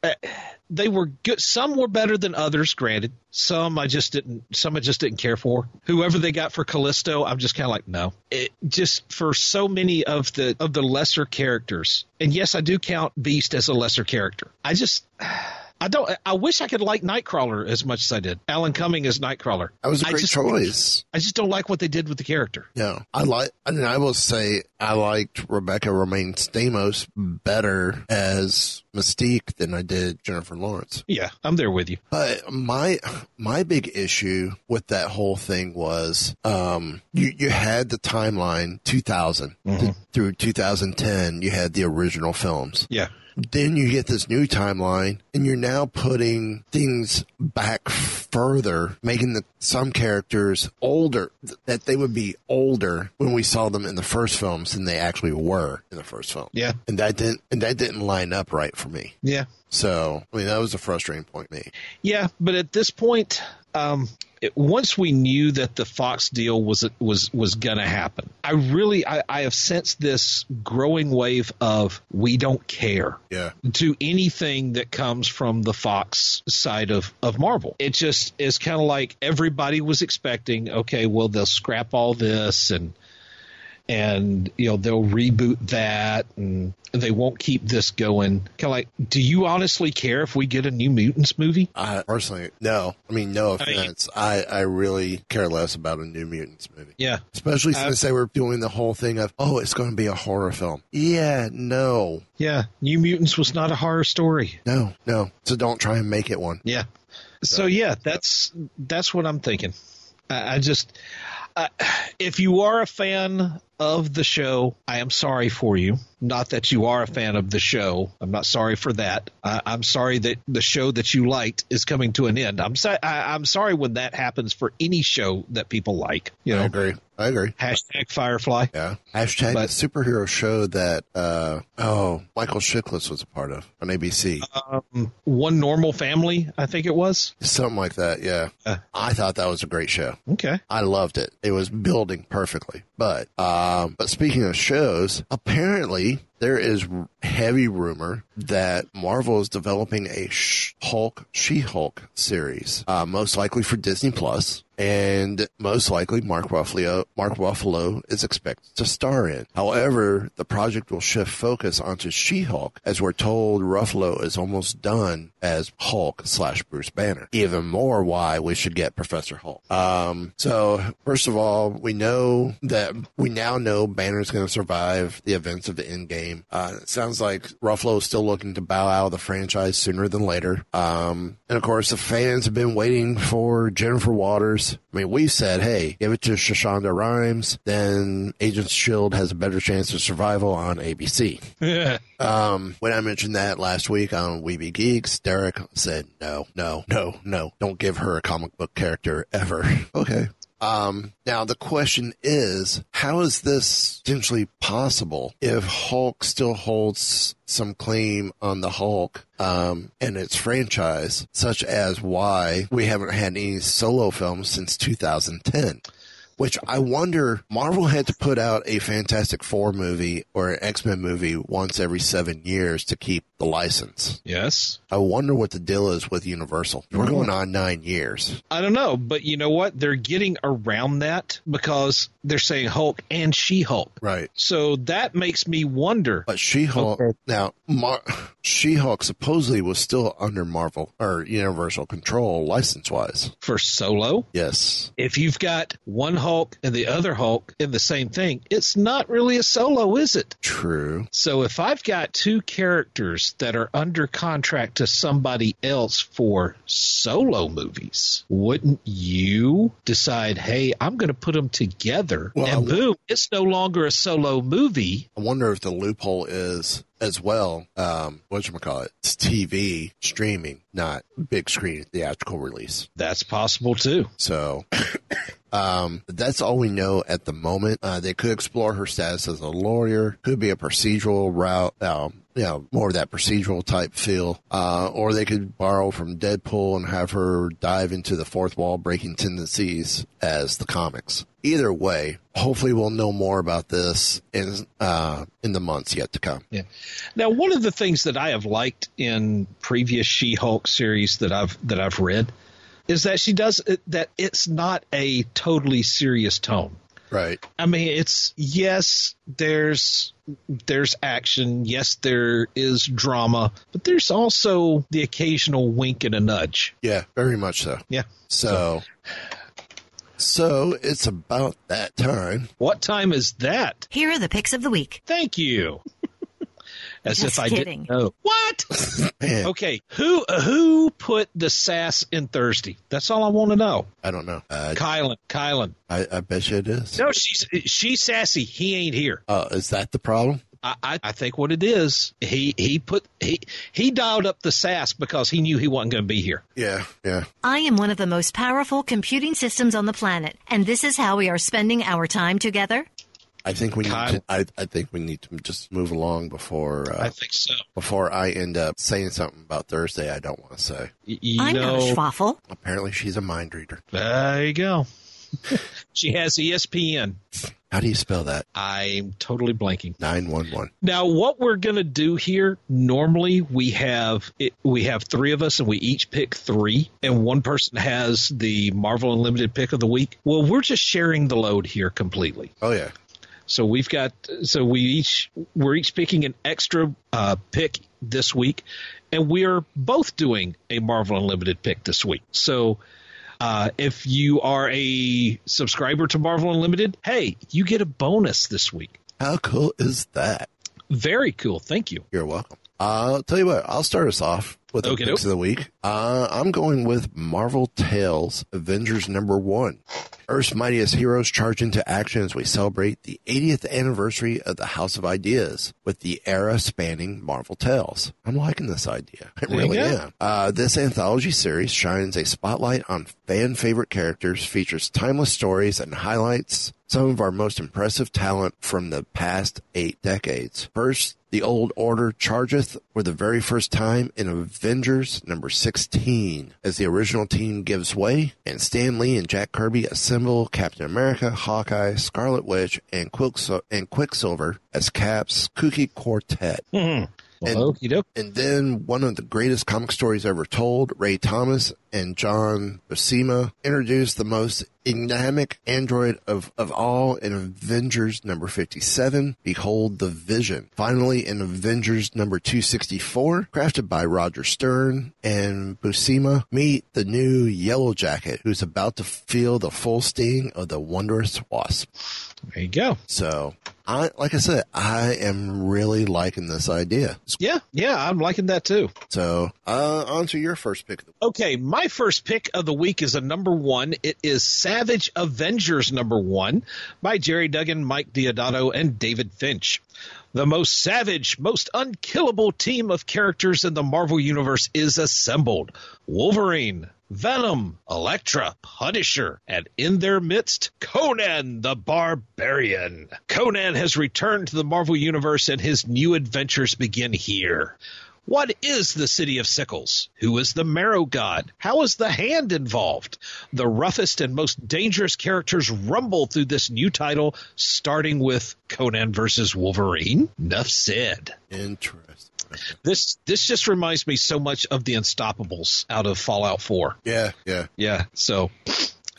they were good. Some were better than others, granted. Some I just didn't Some I just didn't care for. Whoever they got for Callisto, I'm just kind of like, no. It, just for so many of the of the lesser characters. And, yes, I do count Beast as a lesser character. I just – I don't. I wish I could like Nightcrawler as much as I did. Alan Cumming as Nightcrawler. That was a great I just, choice. I just don't like what they did with the character. Yeah, I like. I mean, I will say I liked Rebecca Romijn Stamos better as Mystique than I did Jennifer Lawrence. Yeah, I'm there with you. But my my big issue with that whole thing was um, you you had the timeline two thousand mm-hmm. th- through two thousand ten. You had the original films. Yeah. Then you get this new timeline, and you're now putting things back further, making the, some characters older, th- that they would be older when we saw them in the first films than they actually were in the first film. Yeah. And that didn't and that didn't line up right for me. Yeah. So, I mean, that was a frustrating point to me. Yeah, but at this point, um, it, once we knew that the Fox deal was was was going to happen, I really I, I have sensed this growing wave of we don't care yeah. to anything that comes from the Fox side of, of Marvel. It just is kind of like everybody was expecting, okay, well, they'll scrap all this and and, you know, they'll reboot that and they won't keep this going. Kind of like, do you honestly care if we get a New Mutants movie? I personally, no. I mean, no offense. I, mean, I, I really care less about a New Mutants movie. Yeah. Especially since I, they were doing the whole thing of, oh, it's going to be a horror film. Yeah, no. Yeah. New Mutants was not a horror story. No, no. So don't try and make it one. Yeah. So, so yeah, that's, that's what I'm thinking. I, I just, I, if you are a fan of the show, I am sorry for you. Not that you are a fan of the show. I'm not sorry for that. I, I'm sorry that the show that you liked is coming to an end. I'm so, I, I'm sorry when that happens for any show that people like. You know? I agree. I agree. Hashtag Firefly. Yeah. Hashtag but, superhero show that uh, oh Michael Chiklis was a part of on A B C. Um, One Normal Family, I think it was. Something like that, yeah. Uh, I thought that was a great show. Okay. I loved it. It was building perfectly. But um, but speaking of shows, apparently there is heavy rumor that Marvel is developing a Hulk, She-Hulk series, uh, most likely for Disney Plus, and most likely Mark Ruffalo, Mark Ruffalo is expected to star in. However, the project will shift focus onto She-Hulk, as we're told Ruffalo is almost done as Hulk slash Bruce Banner. Even more why we should get Professor Hulk. Um, so, first of all, we know that we now know Banner's going to survive the events of the Endgame. Uh, it sounds like Ruffalo is still looking to bow out of the franchise sooner than later. Um, and, of course, the fans have been waiting for Jennifer Waters. I mean, we've said, hey, give it to Shonda Rhimes, then Agent Shield has a better chance of survival on A B C. Yeah. Um, when I mentioned that last week on Weeby Geeks, Derek said, no, no, no, no, don't give her a comic book character ever. Okay. Um, now, the question is, how is this potentially possible if Hulk still holds some claim on the Hulk um, and its franchise, such as why we haven't had any solo films since two thousand ten? Which I wonder, Marvel had to put out a Fantastic Four movie or an X-Men movie once every seven years to keep the license. Yes. I wonder what the deal is with Universal. We're going on nine years. I don't know, but you know what? They're getting around that because they're saying Hulk and She-Hulk. Right. So that makes me wonder. But She-Hulk, okay. now, Mar- She-Hulk supposedly was still under Marvel or Universal control license-wise. For Solo? Yes. If you've got one Hulk Hulk and the other Hulk in the same thing, it's not really a solo, is it? True. So if I've got two characters that are under contract to somebody else for solo movies, wouldn't you decide, hey, I'm going to put them together, well, and boom, it's no longer a solo movie? I wonder if the loophole is... as well, um, whatchamacallit, it's T V streaming, not big screen theatrical release. That's possible too. So um, that's all we know at the moment. Uh, they could explore her status as a lawyer, could be a procedural route, um, you know, more of that procedural type feel. Uh, or they could borrow from Deadpool and have her dive into the fourth wall breaking tendencies as the comics. Either way, hopefully we'll know more about this in uh, in the months yet to come. Yeah. Now, one of the things that I have liked in previous She-Hulk series that I've that I've read is that she does that. It's not a totally serious tone. Right. I mean, it's yes, there's there's action. Yes, there is drama, but there's also the occasional wink and a nudge. Yeah, very much so. Yeah. So. so. So, it's about that time. What time is that? Here are the picks of the week. Thank you. As Just if I kidding. didn't know. What? Okay. Who who put the sass in Thursday? That's all I want to know. I don't know. Uh, Kylan. Kylan. I, I bet you it is. No, she's, she's sassy. He ain't here. Oh, uh, is that the problem? I, I think what it is, he he put he he dialed up the sass because he knew he wasn't going to be here. Yeah, yeah. I am one of the most powerful computing systems on the planet, and this is how we are spending our time together. I think we need to, I, I think we need to just move along before uh, I think so. Before I end up saying something about Thursday, I don't want to say. You I'm know, not a schwaffle. Apparently, she's a mind reader. There you go. She has E S P N. How do you spell that? I'm totally blanking. nine one one. Now, what we're going to do here, normally we have it, we have three of us and we each pick three, and one person has the Marvel Unlimited pick of the week. Well, we're just sharing the load here completely. Oh, yeah. So we've got so we each we're each picking an extra uh, pick this week, and we're both doing a Marvel Unlimited pick this week. So Uh, if you are a subscriber to Marvel Unlimited, hey, you get a bonus this week. How cool is that? Very cool. Thank you. You're welcome. I'll tell you what, I'll start us off. with the picks of the week. Uh, I'm going with Marvel Tales Avengers number one. Earth's mightiest heroes charge into action as we celebrate the eightieth anniversary of the House of Ideas with the era-spanning Marvel Tales. I'm liking this idea. I really am. Uh, this anthology series shines a spotlight on fan-favorite characters, features timeless stories, and highlights some of our most impressive talent from the past eight decades. First, the Old Order chargeth for the very first time in Avengers number sixteen as the original team gives way and Stan Lee and Jack Kirby assemble Captain America, Hawkeye, Scarlet Witch, and Quicksilver as Cap's kooky quartet. Mm-hmm. Well, and, and then one of the greatest comic stories ever told, Ray Thomas and John Buscema introduced the most enigmatic android of, of all in Avengers number fifty-seven, Behold the Vision. Finally, in Avengers number two sixty-four, crafted by Roger Stern and Buscema, meet the new Yellow Jacket, who's about to feel the full sting of the wondrous wasp. There you go. So, I like I said, I am really liking this idea. Yeah, yeah, I'm liking that too. So, uh, on to your first pick of the week. Okay, my first pick of the week is a number one. It is Savage Avengers number one by Jerry Duggan, Mike Deodato, and David Finch. The most savage, most unkillable team of characters in the Marvel Universe is assembled. Wolverine, Venom, Elektra, Punisher, and in their midst, Conan the Barbarian. Conan has returned to the Marvel Universe, and his new adventures begin here. What is the City of Sickles? Who is the Marrow God? How is the Hand involved? The roughest and most dangerous characters rumble through this new title, starting with Conan versus Wolverine. Enough said. Interesting. This this just reminds me so much of the Unstoppables out of Fallout four. Yeah, yeah. Yeah, so...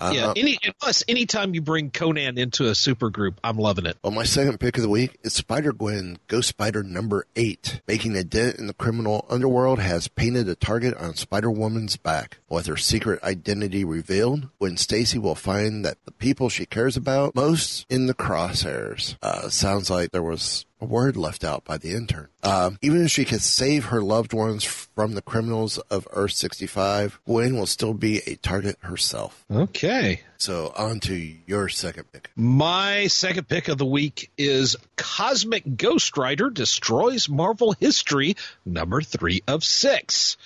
Uh, yeah, any, plus anytime you bring Conan into a supergroup, I'm loving it. Well, my second pick of the week is Spider-Gwen, Ghost Spider number eight. Making a dent in the criminal underworld has painted a target on Spider-Woman's back. With her secret identity revealed, Gwen Stacy will find that the people she cares about most in the crosshairs. Uh, sounds like there was a word left out by the intern. Um, even if she can save her loved ones from the criminals of Earth sixty-five, Gwen will still be a target herself. Okay. So on to your second pick. My second pick of the week is Cosmic Ghost Rider Destroys Marvel History, number three of six,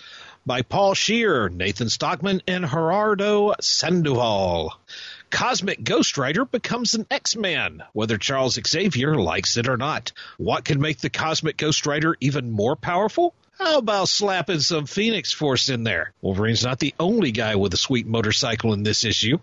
by Paul Scheer, Nathan Stockman, and Gerardo Sandoval. Cosmic Ghost Rider becomes an X-Man, whether Charles Xavier likes it or not. What could make the Cosmic Ghost Rider even more powerful? How about slapping some Phoenix Force in there? Wolverine's not the only guy with a sweet motorcycle in this issue.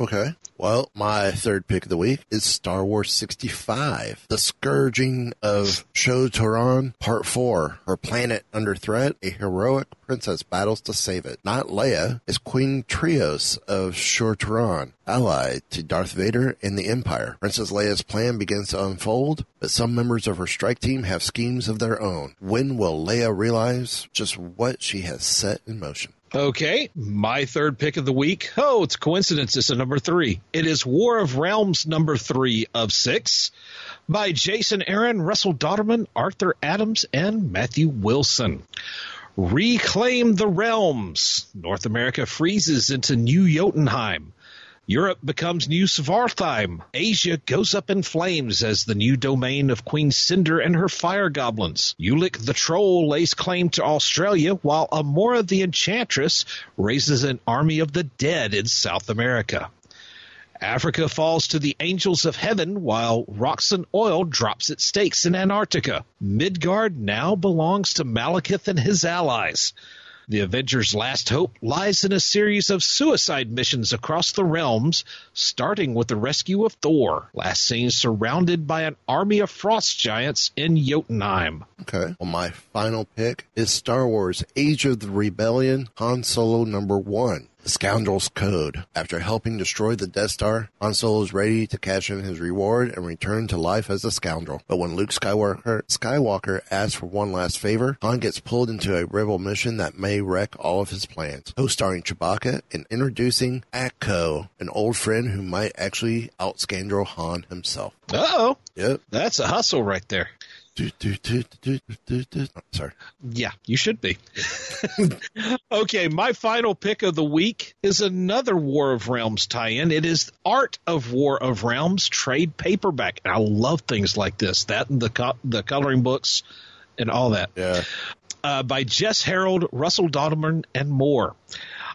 Okay. Well, my third pick of the week is Star Wars sixty-five, The Scourging of Shotoran, Part four, Her Planet Under Threat, a heroic princess battles to save it. Not Leia, is Queen Trios of Shotoran, allied to Darth Vader and the Empire. Princess Leia's plan begins to unfold, but some members of her strike team have schemes of their own. When will Leia realize just what she has set in motion? Okay, my third pick of the week. Oh, it's a coincidence. It's a number three. It is War of Realms number three of six by Jason Aaron, Russell Dodderman, Arthur Adams, and Matthew Wilson. Reclaim the realms. North America freezes into New Jotunheim. Europe becomes New Svartalfheim. Asia goes up in flames as the new domain of Queen Cinder and her fire goblins. Ulick the Troll lays claim to Australia, while Amora the Enchantress raises an army of the dead in South America. Africa falls to the angels of heaven, while Roxxon Oil drops its stakes in Antarctica. Midgard now belongs to Malekith and his allies. The Avengers' last hope lies in a series of suicide missions across the realms, starting with the rescue of Thor, last seen surrounded by an army of frost giants in Jotunheim. Okay. Well, my final pick is Star Wars Age of the Rebellion, Han Solo number one. The Scoundrel's Code. After helping destroy the Death Star, Han Solo is ready to cash in his reward and return to life as a scoundrel. But when Luke Skywalker, Skywalker asks for one last favor, Han gets pulled into a rebel mission that may wreck all of his plans. Co-starring Chewbacca and introducing Akko, an old friend who might actually out-scoundrel Han himself. Uh-oh. Yep. That's a hustle right there. do, do, do, do, do, do. Sorry. Yeah, you should be. Okay, my final pick of the week is another War of Realms tie-in. It is Art of War of Realms trade paperback. And I love things like this, that and the co- the coloring books and all that. Yeah. Uh, by Jess Harold, Russell Dodderman, and more.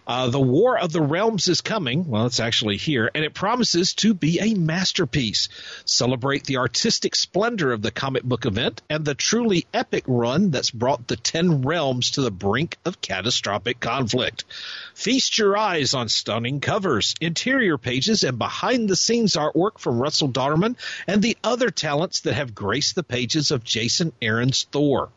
Uh, the War of the Realms is coming. Well, it's actually here, and it promises to be a masterpiece. Celebrate the artistic splendor of the comic book event and the truly epic run that's brought the ten realms to the brink of catastrophic conflict. Feast your eyes on stunning covers, interior pages, and behind-the-scenes artwork from Russell Dodderman and the other talents that have graced the pages of Jason Aaron's Thor.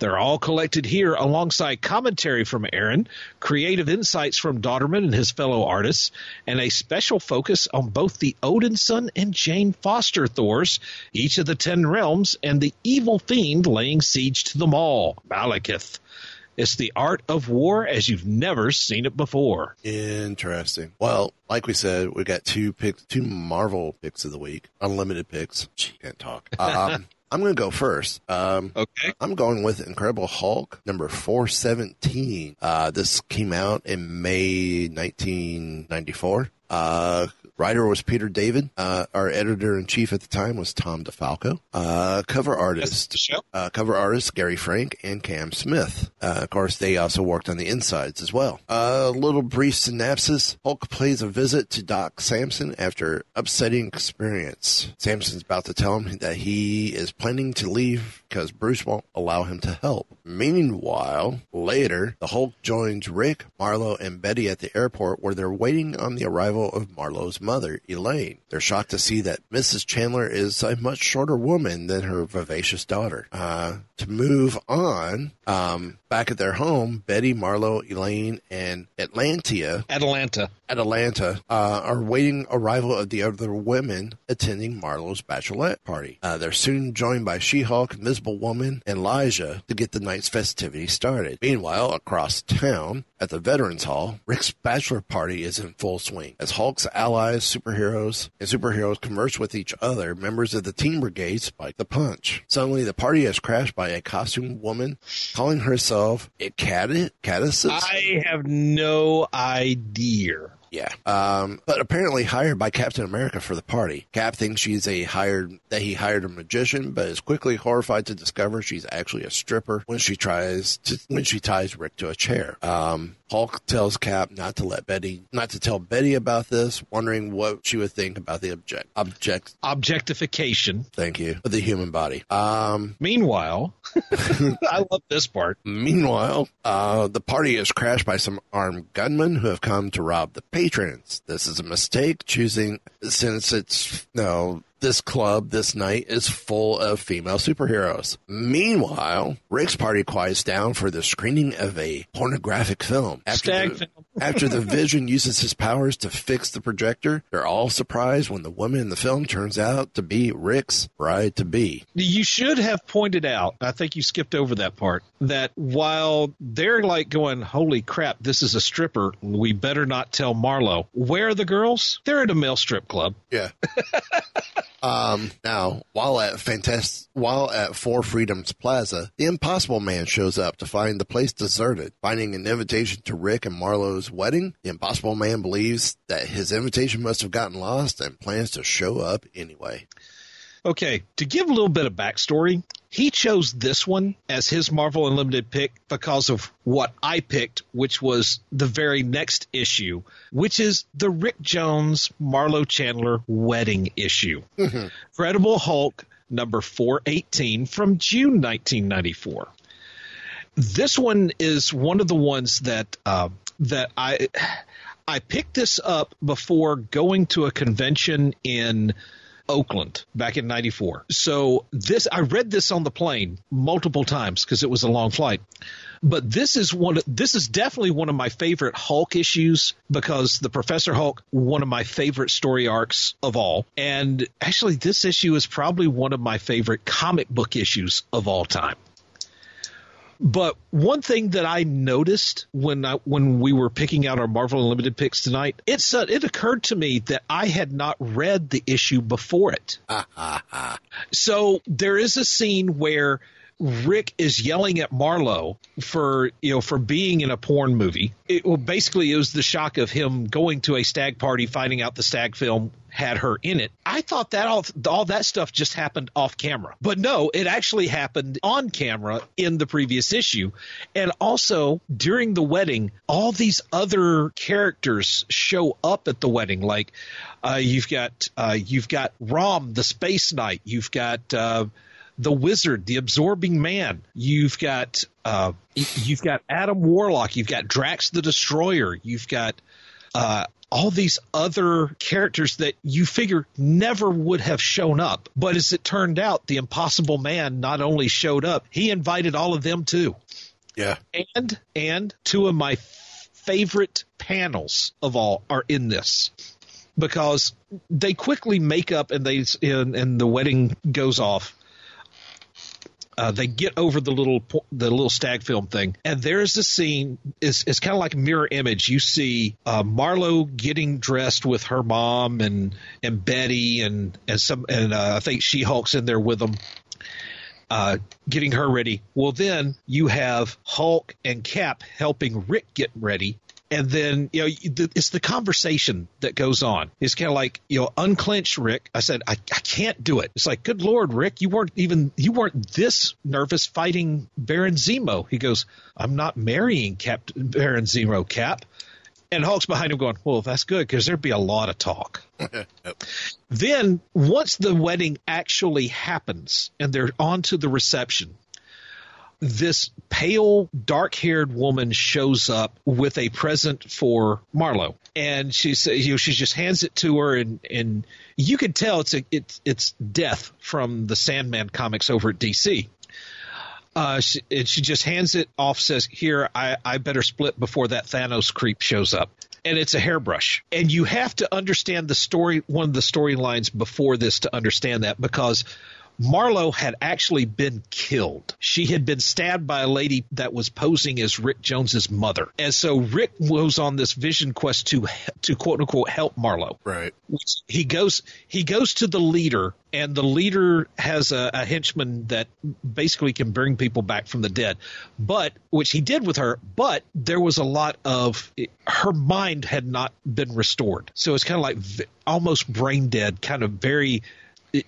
They're all collected here alongside commentary from Aaron, creative insights from Dodderman and his fellow artists, and a special focus on both the Odinson and Jane Foster Thors, each of the ten realms, and the evil fiend laying siege to them all, Malekith. It's the Art of War as you've never seen it before. Interesting. Well, like we said, we got two picks, two Marvel picks of the week, unlimited picks. Can't talk. Um, I'm going to go first. Um, okay. I'm going with Incredible Hulk, number four seventeen. Uh, this came out in May nineteen ninety-four. Uh, writer was Peter David. Uh, our editor-in-chief at the time was Tom DeFalco. Uh, cover artist, uh, cover artists Gary Frank and Cam Smith. Uh, of course, they also worked on the insides as well. A uh, little brief synopsis. Hulk plays a visit to Doc Samson after upsetting experience. Samson's about to tell him that he is planning to leave because Bruce won't allow him to help. Meanwhile, later, the Hulk joins Rick, Marlo, and Betty at the airport where they're waiting on the arrival of Marlo's mother, Elaine. They're shocked to see that Missus Chandler is a much shorter woman than her vivacious daughter. Uh, to move on, um, back at their home, Betty, Marlo, Elaine, and Atlantia, Atalanta, Atalanta uh, are waiting arrival of the other women attending Marlo's bachelorette party. Uh, they're soon joined by She-Hulk, Invisible Woman, and Elijah to get the night's festivities started. Meanwhile, across town, at the Veterans Hall, Rick's bachelor party is in full swing. As Hulk's allies, superheroes, and superheroes converse with each other, members of the Teen Brigade spike the punch. Suddenly, the party is crashed by a costumed woman calling herself a Cadis. I have no idea. Yeah, um, but apparently hired by Captain America for the party. Cap thinks she's a hired that he hired a magician, but is quickly horrified to discover she's actually a stripper when she tries to, when she ties Rick to a chair. Um, Hulk tells Cap not to let Betty not to tell Betty about this, wondering what she would think about the object object objectification. Thank you of the human body. Um, meanwhile, I love this part. Meanwhile, uh, the party is crashed by some armed gunmen who have come to rob the paper. Patrons. This is a mistake choosing since it's no this club this night is full of female superheroes. Meanwhile, Rick's party quiets down for the screening of a pornographic film. After the, film. After the Vision uses his powers to fix the projector, they're all surprised when the woman in the film turns out to be Rick's bride-to-be. You should have pointed out, I think you skipped over that part, that while they're like going, holy crap, this is a stripper, we better not tell Marlo. Where are the girls? They're at a male strip club. Yeah. Um, now, while at Fantas- while at Four Freedoms Plaza, the Impossible Man shows up to find the place deserted. Finding an invitation to Rick and Marlo's wedding, the Impossible Man believes that his invitation must have gotten lost and plans to show up anyway. Okay, to give a little bit of backstory, he chose this one as his Marvel Unlimited pick because of what I picked, which was the very next issue, which is the Rick Jones, Marlo Chandler wedding issue. Mm-hmm. Incredible Hulk, number four eighteen from June nineteen ninety-four. This one is one of the ones that uh, that I I picked this up before going to a convention in Oakland back in ninety-four. So this I read this on the plane multiple times because it was a long flight. But this is one this is definitely one of my favorite Hulk issues because the Professor Hulk, one of my favorite story arcs of all. And actually, this issue is probably one of my favorite comic book issues of all time. But one thing that I noticed when I, when we were picking out our Marvel Unlimited picks tonight, it's uh, it occurred to me that I had not read the issue before it. So there is a scene where Rick is yelling at Marlo for, you know, for being in a porn movie. It, well, basically, it was the shock of him going to a stag party, finding out the stag film had her in it. I thought that all, all that stuff just happened off camera. But no, it actually happened on camera in the previous issue. And also, during the wedding, all these other characters show up at the wedding. Like, uh, you've got uh, you've got Rom, the space knight. You've got... Uh, The Wizard, the Absorbing Man. You've got uh, you've got Adam Warlock. You've got Drax the Destroyer. You've got uh, all these other characters that you figure never would have shown up. But as it turned out, the Impossible Man not only showed up, he invited all of them too. Yeah. And and two of my favorite panels of all are in this, because they quickly make up and they and, and the wedding goes off. Uh, they get over the little the little stag film thing, and there's a scene. It's, it's kind of like a mirror image. You see uh, Marlo getting dressed with her mom and and Betty and and some and uh, I think She-Hulk's in there with them, uh, getting her ready. Well, then you have Hulk and Cap helping Rick get ready. And then, you know, it's the conversation that goes on. It's kind of like, you know, unclench, Rick. I said, I, I can't do it. It's like, good Lord, Rick, you weren't even you weren't this nervous fighting Baron Zemo. He goes, I'm not marrying Cap- Baron Zemo, Cap. And Hulk's behind him going, well, that's good, because there'd be a lot of talk. Nope. Then once the wedding actually happens and they're on to the reception, this pale, dark-haired woman shows up with a present for Marlo, and she says, you know, she just hands it to her, and, and you can tell it's a, it's it's Death from the Sandman comics over at D C. Uh, she, and she just hands it off, says, "Here, I, I better split before that Thanos creep shows up." And it's a hairbrush. And you have to understand the story, one of the storylines before this, to understand that, because Marlo had actually been killed. She had been stabbed by a lady that was posing as Rick Jones's mother. And so Rick goes on this vision quest to to quote unquote help Marlo. Right. He goes he goes to the leader, and the leader has a, a henchman that basically can bring people back from the dead. But which he did with her, but there was a lot of her mind had not been restored. So it's kind of like v- almost brain dead, kind of very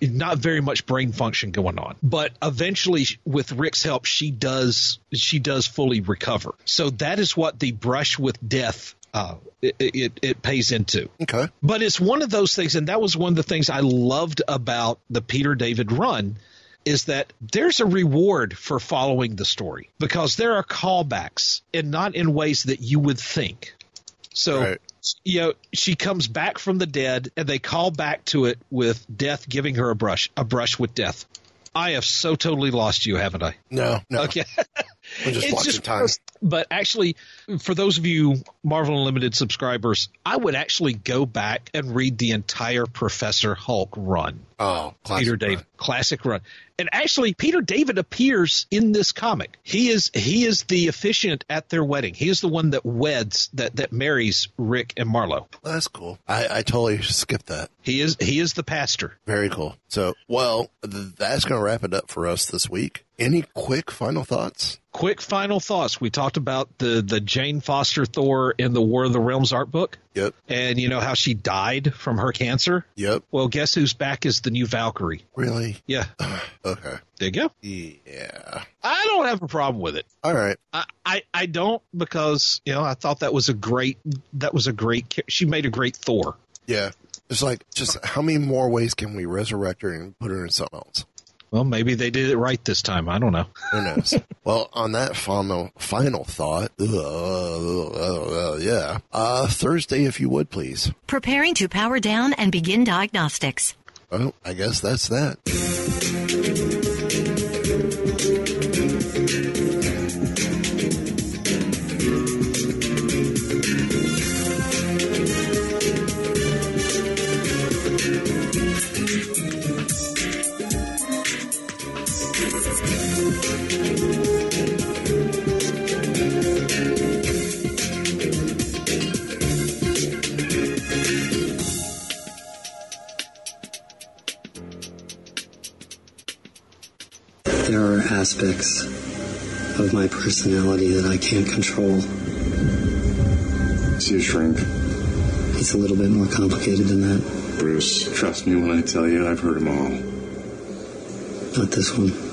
not very much brain function going on, but eventually with Rick's help, she does she does fully recover. So that is what the brush with death uh, it, it it pays into. Okay, but it's one of those things, and that was one of the things I loved about the Peter David run, is that there's a reward for following the story, because there are callbacks, and not in ways that you would think. So. Right. You know, she comes back from the dead, and they call back to it with Death giving her a brush, a brush with Death. I have so totally lost you, haven't I? No, no. Okay. I'm just it's just time. But actually, for those of you Marvel Unlimited subscribers, I would actually go back and read the entire Professor Hulk run. Oh, classic Peter David, classic run. And actually, Peter David appears in this comic. He is he is the officiant at their wedding. He is the one that weds that that marries Rick and Marlo. Well, that's cool. I, I totally skipped that. He is he is the pastor. Very cool. So, well, th- that's going to wrap it up for us this week. Any quick final thoughts? Quick final thoughts. We talked about the, the Jane Foster Thor in the War of the Realms art book. Yep. And you know how she died from her cancer? Yep. Well, guess who's back is the new Valkyrie. Really? Yeah. Okay. There you go. Yeah. I don't have a problem with it. All right. I, I, I don't, because, you know, I thought that was a great, that was a great, she made a great Thor. Yeah. It's like, just how many more ways can we resurrect her and put her in something else? Well, maybe they did it right this time. I don't know. Who knows? Well, on that final final thought, uh, uh, uh, yeah. Uh, Thursday, if you would, please. Preparing to power down and begin diagnostics. Well, I guess that's that. Thank you. aspects of my personality that I can't control. So you shrink? It's a little bit more complicated than that. Bruce, trust me when I tell you, I've heard them all. Not this one.